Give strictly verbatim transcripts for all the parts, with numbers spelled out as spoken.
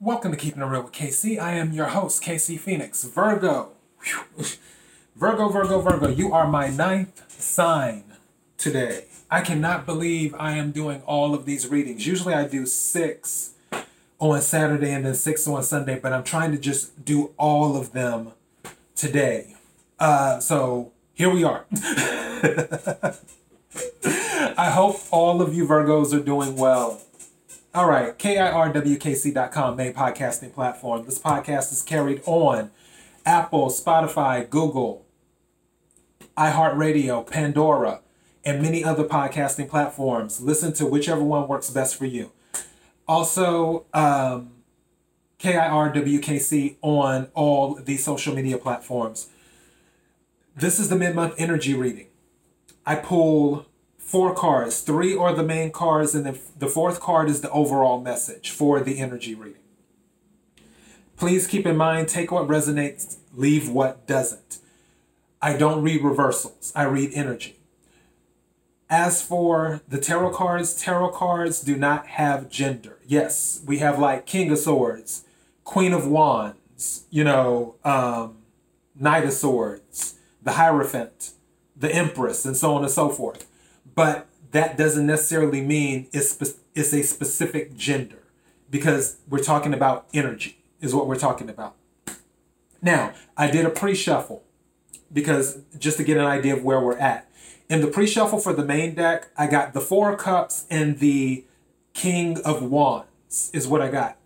Welcome to Keeping It Real with K C. I am your host, K C Phoenix. Virgo. Whew. Virgo, Virgo, Virgo, you are my ninth sign today. I cannot believe I am doing all of these readings. Usually I do six on Saturday and then six on Sunday, but I'm trying to just do all of them today. Uh, so here we are. I hope all of you Virgos are doing well. All right, K I R W K C dot com, main podcasting platform. This podcast is carried on Apple, Spotify, Google, iHeartRADIO, Pandora, and many other podcasting platforms. Listen to whichever one works best for you. Also, um, K I R W K C on all the social media platforms. This is the mid-month energy reading. I pull four cards. Three are the main cards, and then the fourth card is the overall message for the energy reading. Please keep in mind, take what resonates, leave what doesn't. I don't read reversals. I read energy. As for the tarot cards, tarot cards do not have gender. Yes, we have like King of Swords, Queen of Wands, you know, um, Knight of Swords, the Hierophant, the Empress, and so on and so forth. But that doesn't necessarily mean it's spe- it's a specific gender, because we're talking about energy is what we're talking about. Now, I did a pre-shuffle because just to get an idea of where we're at. In the pre-shuffle for the main deck, I got the Four of Cups and the King of Wands is what I got.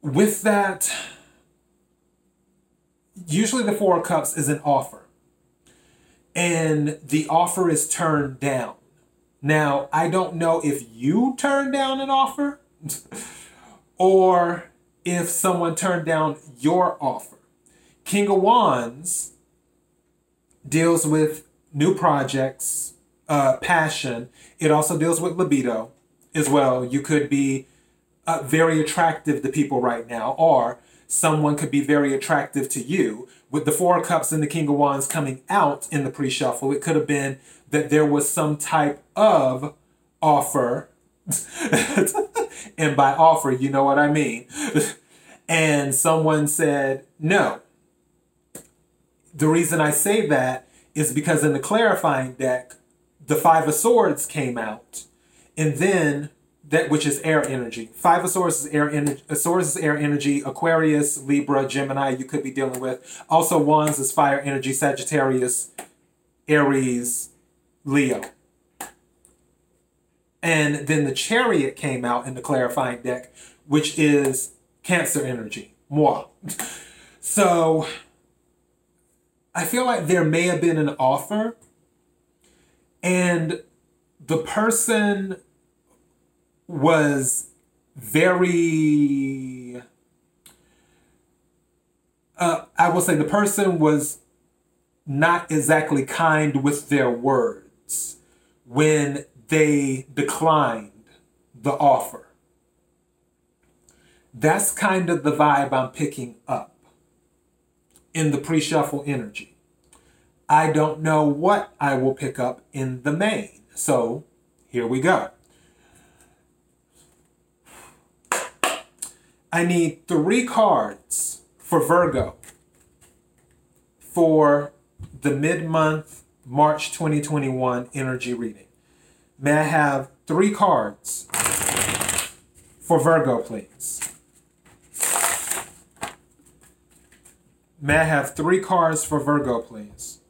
With that, usually the Four of Cups is an offer. And the offer is turned down. Now, I don't know if you turned down an offer or if someone turned down your offer. King of Wands deals with new projects, uh, passion. It also deals with libido as well. You could be uh, very attractive to people right now, or someone could be very attractive to you. With the Four of Cups and the King of Wands coming out in the pre-shuffle, it could have been that there was some type of offer. And by offer, you know what I mean. And someone said no. The reason I say that is because in the clarifying deck, the Five of Swords came out. And then that, which is air energy. Five of Swords is air energy. Swords is air energy. Aquarius, Libra, Gemini, you could be dealing with. Also, Wands is fire energy. Sagittarius, Aries, Leo. And then the Chariot came out in the clarifying deck, which is Cancer energy. Moi. So I feel like there may have been an offer, and the person was very, uh, I will say the person was not exactly kind with their words when they declined the offer. That's kind of the vibe I'm picking up in the pre-shuffle energy. I don't know what I will pick up in the main. So here we go. I need three cards for Virgo for the mid-month March twenty twenty-one energy reading. May I have three cards for Virgo, please? May I have three cards for Virgo, please?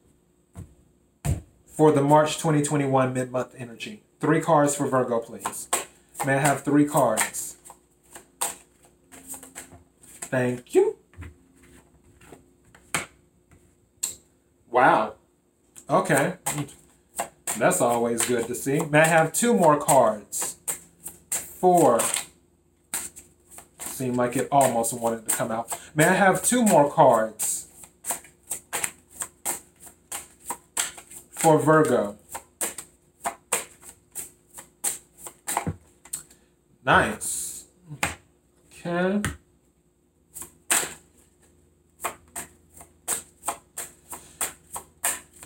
For the March twenty twenty-one mid-month energy. Three cards for Virgo, please. May I have three cards? Thank you. Wow. Okay. That's always good to see. May I have two more cards? Four. Seemed like it almost wanted to come out. May I have two more cards for Virgo? Nice. Okay.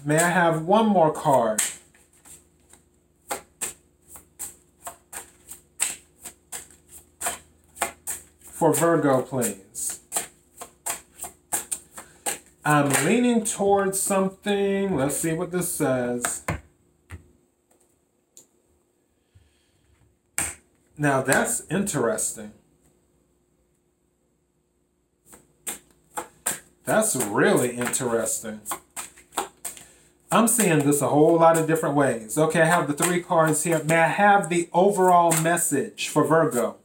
May I have one more card? for Virgo, please. I'm leaning towards something. Let's see what this says. Now that's interesting. That's really interesting. I'm seeing this a whole lot of different ways. Okay, I have the three cards here. May I have the overall message for Virgo?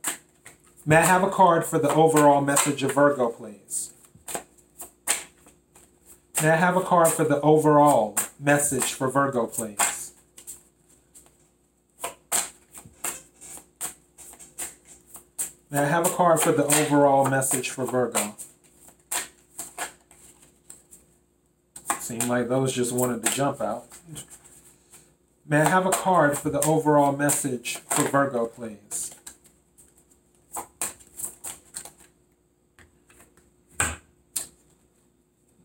May I have a card for the overall message of Virgo, please? May I have a card for the overall message for Virgo, please? May I have a card for the overall message for Virgo? Seemed like those just wanted to jump out. May I have a card for the overall message for Virgo, please?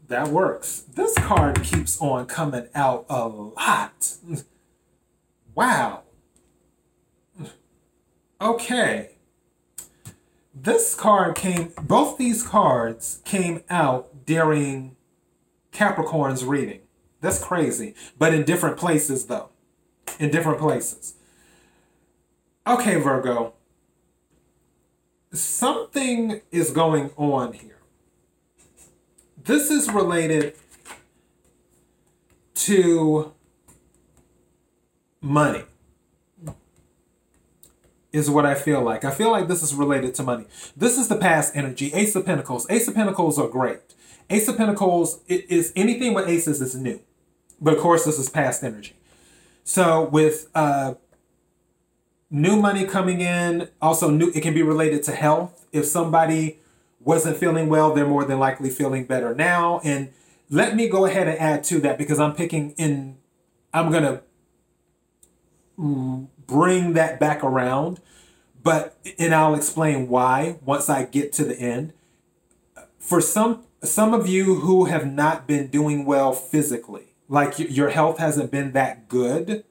That works. This card keeps on coming out a lot. Wow. Okay. This card came, both these cards came out during Capricorn's reading. That's crazy. But in different places, though. In different places. Okay, Virgo. Something is going on here. This is related to money, is what I feel like. I feel like this is related to money. This is the past energy, Ace of Pentacles. Ace of Pentacles are great. Ace of Pentacles it is anything with aces is new. But of course, this is past energy. So with uh, new money coming in, also new, it can be related to health. If somebody wasn't feeling well, they're more than likely feeling better now. And let me go ahead and add to that because I'm picking in, I'm going to bring that back around. But, and I'll explain why once I get to the end. For some, some of you who have not been doing well physically, like your health hasn't been that good,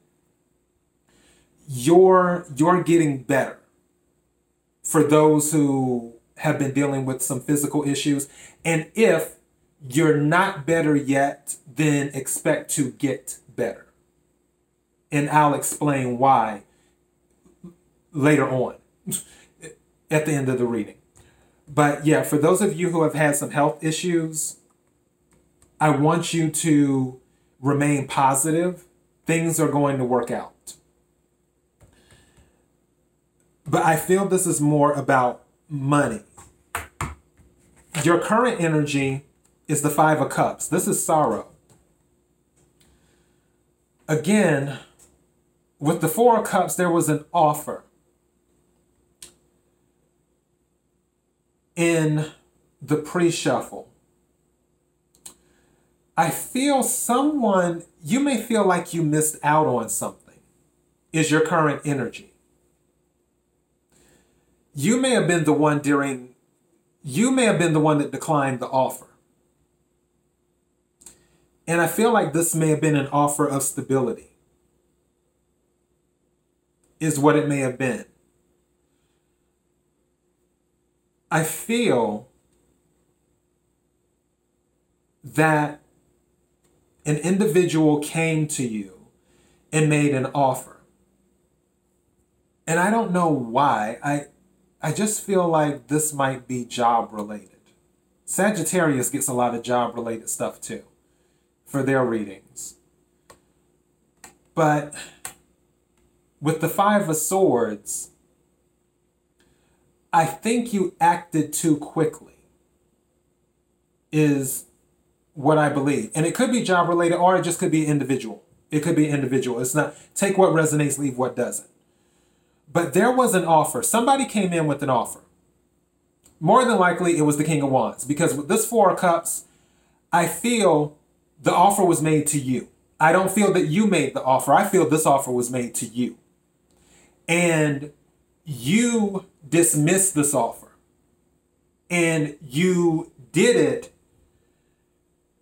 you're, you're getting better. For those who have been dealing with some physical issues. And if you're not better yet, then expect to get better. And I'll explain why later on at the end of the reading. But yeah, for those of you who have had some health issues, I want you to remain positive. Things are going to work out. But I feel this is more about money. Your current energy is the Five of Cups. This is sorrow. Again, with the Four of Cups, there was an offer. In the pre-shuffle, I feel someone, you may feel like you missed out on something, is your current energy. You may have been the one during, you may have been the one that declined the offer. And I feel like this may have been an offer of stability, is what it may have been. I feel that an individual came to you and made an offer. And I don't know why. I, I just feel like this might be job related. Sagittarius gets a lot of job related stuff too for their readings. But with the Five of Swords, I think you acted too quickly is what I believe. And it could be job related or it just could be individual. It could be individual. It's not take what resonates, leave what doesn't. But there was an offer. Somebody came in with an offer. More than likely, it was the King of Wands. Because with this Four of Cups, I feel the offer was made to you. I don't feel that you made the offer. I feel this offer was made to you. And you dismissed this offer. And you did it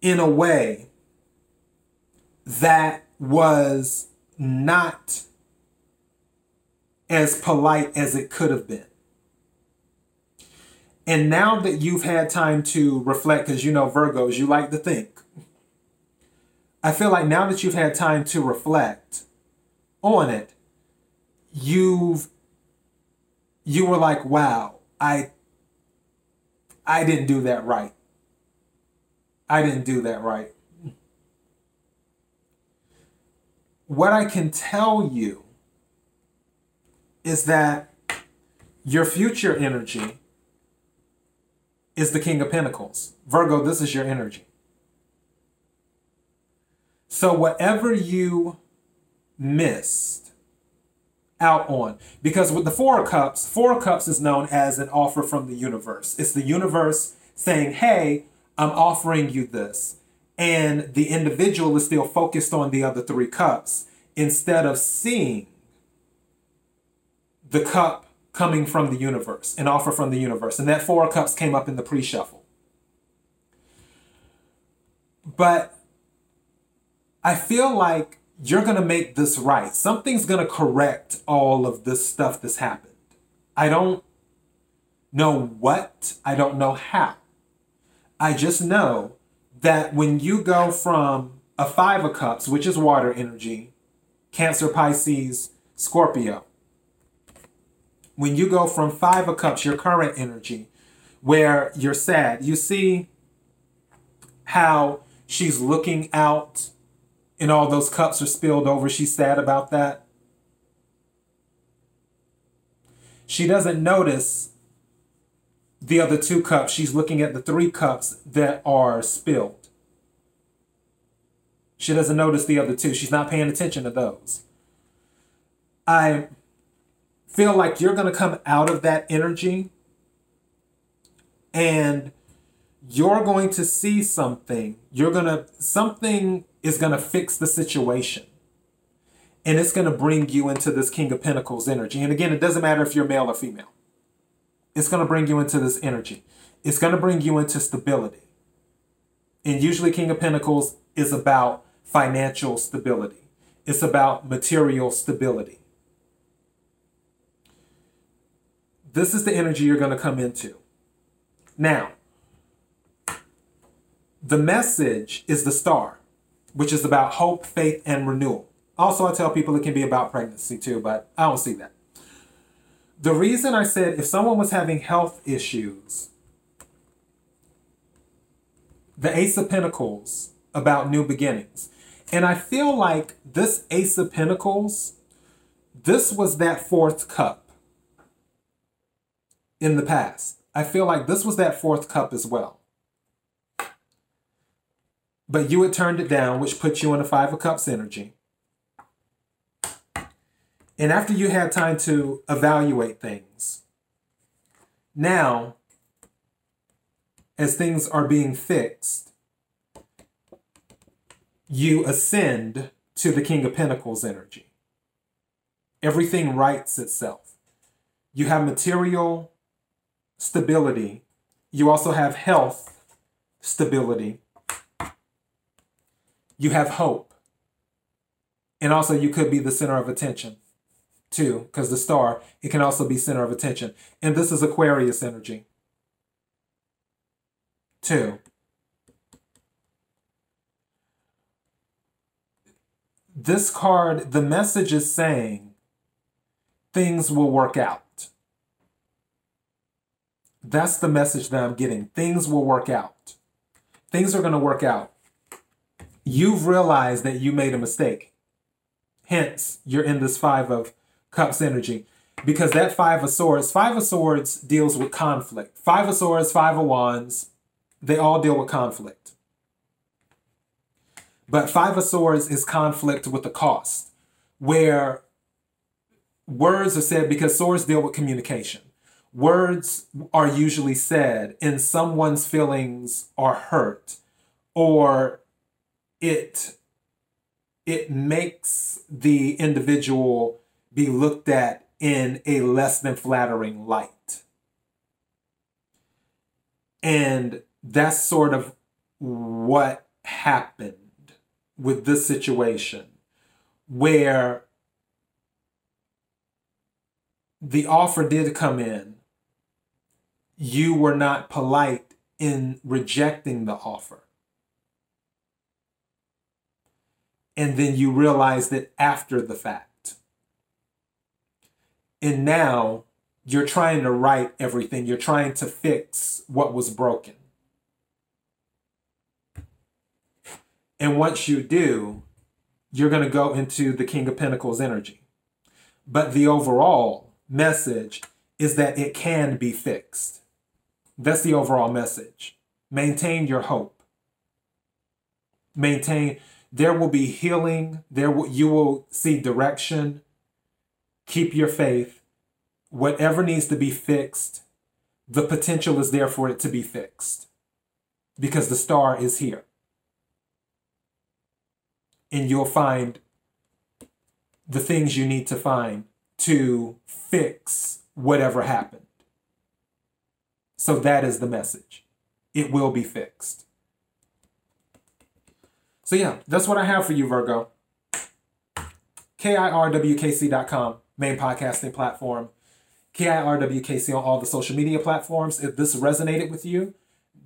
in a way that was not as polite as it could have been. And now that you've had time to reflect, because you know, Virgos, you like to think. I feel like now that you've had time to reflect on it, you've, you were like, wow, I, I didn't do that right. I didn't do that right. What I can tell you is that your future energy is the King of Pentacles. Virgo, this is your energy. So whatever you missed out on, because with the Four of Cups, Four of Cups is known as an offer from the universe. It's the universe saying, hey, I'm offering you this. And the individual is still focused on the other three cups instead of seeing the cup coming from the universe, an offer from the universe. And that Four of Cups came up in the pre-shuffle. But I feel like you're going to make this right. Something's going to correct all of this stuff that's happened. I don't know what. I don't know how. I just know that when you go from a Five of Cups, which is water energy, Cancer, Pisces, Scorpio, when you go from Five of Cups, your current energy, where you're sad, you see how she's looking out and all those cups are spilled over. She's sad about that. She doesn't notice the other two cups. She's looking at the three cups that are spilled. She doesn't notice the other two. She's not paying attention to those. I feel like you're going to come out of that energy and you're going to see something. You're going to, something is going to fix the situation and it's going to bring you into this King of Pentacles energy. And again, it doesn't matter if you're male or female. It's going to bring you into this energy. It's going to bring you into stability. And usually King of Pentacles is about financial stability. It's about material stability. This is the energy you're going to come into. Now, the message is the star, which is about hope, faith, and renewal. Also, I tell people it can be about pregnancy too, but I don't see that. The reason I said if someone was having health issues, the Ace of Pentacles about new beginnings. And I feel like this Ace of Pentacles, this was that fourth cup. In the past, I feel like this was that fourth cup as well. But you had turned it down, which put you in a Five of Cups energy. And after you had time to evaluate things, now, as things are being fixed, you ascend to the King of Pentacles energy. Everything rights itself. You have material stability. You also have health stability. You have hope. And also you could be the center of attention too, because the star, it can also be center of attention. And this is Aquarius energy too. This card, the message is saying things will work out. That's the message that I'm getting. Things will work out. Things are going to work out. You've realized that you made a mistake. Hence, you're in this Five of Cups energy. Because that Five of Swords, Five of Swords deals with conflict. Five of Swords, Five of Wands, they all deal with conflict. But Five of Swords is conflict with the cost, where words are said, because swords deal with communication. Words are usually said and someone's feelings are hurt, or it it makes the individual be looked at in a less than flattering light. And that's sort of what happened with this situation, where the offer did come in. you were not polite in rejecting the offer. And then you realized it after the fact. And now you're trying to right everything. You're trying to fix what was broken. And once you do, you're going to go into the King of Pentacles energy. But the overall message is that it can be fixed. That's the overall message. Maintain your hope. Maintain. There will be healing. There will, you will see direction. Keep your faith. Whatever needs to be fixed, the potential is there for it to be fixed. Because the star is here. And you'll find the things you need to find to fix whatever happened. So that is the message. It will be fixed. So yeah, that's what I have for you, Virgo. K I R W K C dot com, main podcasting platform. K I R W K C on all the social media platforms. If this resonated with you,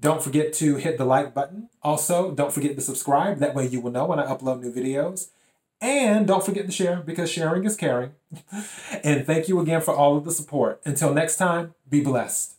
don't forget to hit the like button. Also, don't forget to subscribe. That way you will know when I upload new videos. And don't forget to share, because sharing is caring. And thank you again for all of the support. Until next time, be blessed.